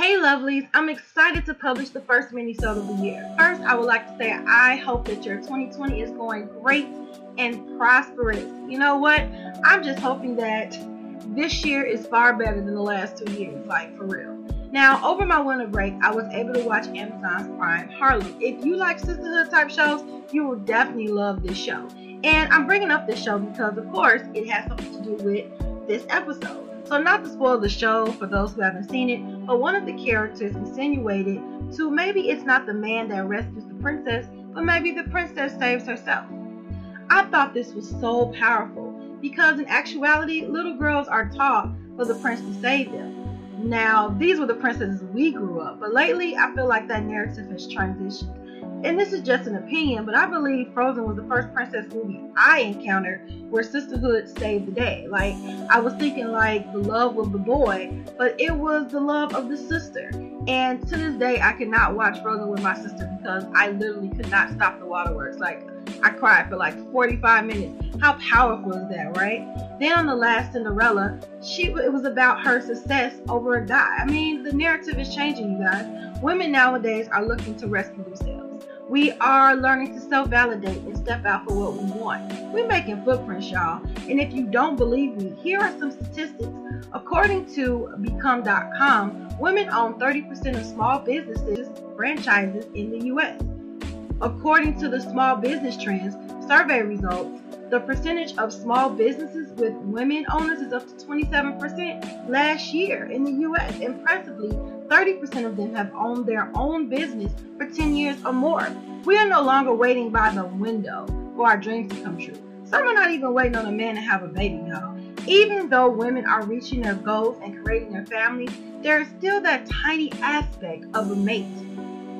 Hey lovelies, I'm excited to publish the first minisode of the year. First, I would like to say I hope that your 2020 is going great and prosperous. You know what? I'm just hoping that this year is far better than the last 2 years, like for real. Now, over my winter break, I was able to watch Amazon Prime Harlem. If you like sisterhood type shows, you will definitely love this show. And I'm bringing up this show because, of course, it has something to do with this episode. So not to spoil the show for those who haven't seen it, but one of the characters insinuated to maybe it's not the man that rescues the princess, but maybe the princess saves herself. I thought this was so powerful because in actuality, little girls are taught for the prince to save them. Now, these were the princesses we grew up, but lately I feel like that narrative has transitioned. And this is just an opinion, but I believe Frozen was the first princess movie I encountered where sisterhood saved the day. Like, I was thinking like the love was the boy, but it was the love of the sister. And to this day, I cannot watch Frozen with my sister because I literally could not stop the waterworks. Like, I cried for like 45 minutes. How powerful is that, right? Then on the last Cinderella, it was about her success over a guy. I mean, the narrative is changing, you guys. Women nowadays are looking to rescue themselves. We are learning to self-validate and step out for what we want. We're making footprints, y'all. And if you don't believe me, here are some statistics. According to Become.com, women own 30% of small businesses franchises in the U.S. According to the Small Business Trends survey results, the percentage of small businesses with women owners is up to 27% last year in the U.S. Impressively, 30% of them have owned their own business for 10 years or more. We are no longer waiting by the window for our dreams to come true. Some are not even waiting on a man to have a baby, y'all. Even though women are reaching their goals and creating their families, there is still that tiny aspect of a mate.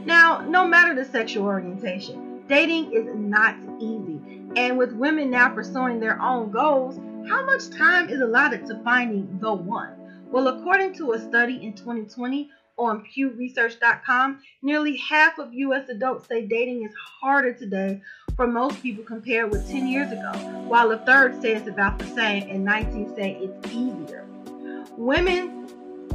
Now, no matter the sexual orientation, dating is not easy. And with women now pursuing their own goals, how much time is allotted to finding the one? Well, according to a study in 2020 on PewResearch.com, nearly half of U.S. adults say dating is harder today for most people compared with 10 years ago, while a third say it's about the same and 19 say it's easier. Women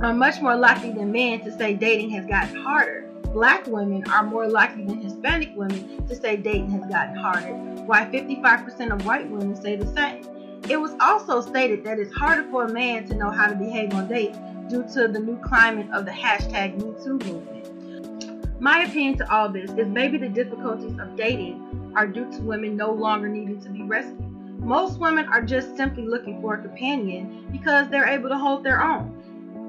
are much more likely than men to say dating has gotten harder. Black women are more likely than Hispanic women to say dating has gotten harder, while 55% of white women say the same. It was also stated that it's harder for a man to know how to behave on dates due to the new climate of the #MeToo movement. My opinion to all this is maybe the difficulties of dating are due to women no longer needing to be rescued. Most women are just simply looking for a companion because they're able to hold their own.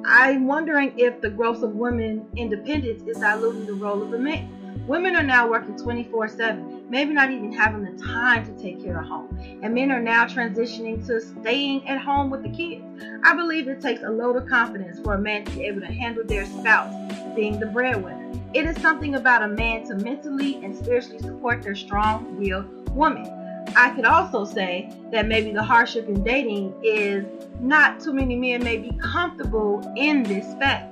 I'm wondering if the growth of women independence is diluting the role of the man. Women are now working 24/7, maybe not even having the time to take care of home. And men are now transitioning to staying at home with the kids. I believe it takes a load of confidence for a man to be able to handle their spouse being the breadwinner. It is something about a man to mentally and spiritually support their strong-willed woman. I could also say that maybe the hardship in dating is not too many men may be comfortable in this fact.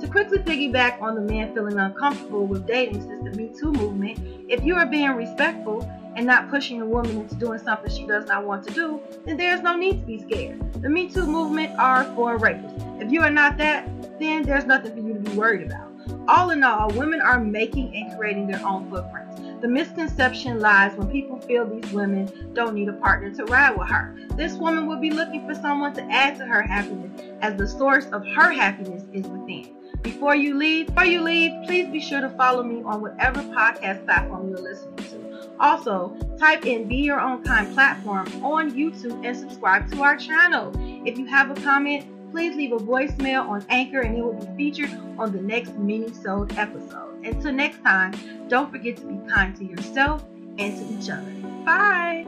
To quickly piggyback on the men feeling uncomfortable with dating since the Me Too movement, if you are being respectful and not pushing a woman into doing something she does not want to do, then there is no need to be scared. The Me Too movement are for rapists. If you are not that, then there's nothing for you to be worried about. All in all, women are making and creating their own footprints. The misconception lies when people feel these women don't need a partner to ride with her. This woman will be looking for someone to add to her happiness, as the source of her happiness is within. Before you leave, please be sure to follow me on whatever podcast platform you're listening to. Also, type in Be Your Own Kind platform on YouTube and subscribe to our channel. If you have a comment, please leave a voicemail on Anchor and it will be featured on the next mini-sode episode. Until next time, don't forget to be kind to yourself and to each other. Bye!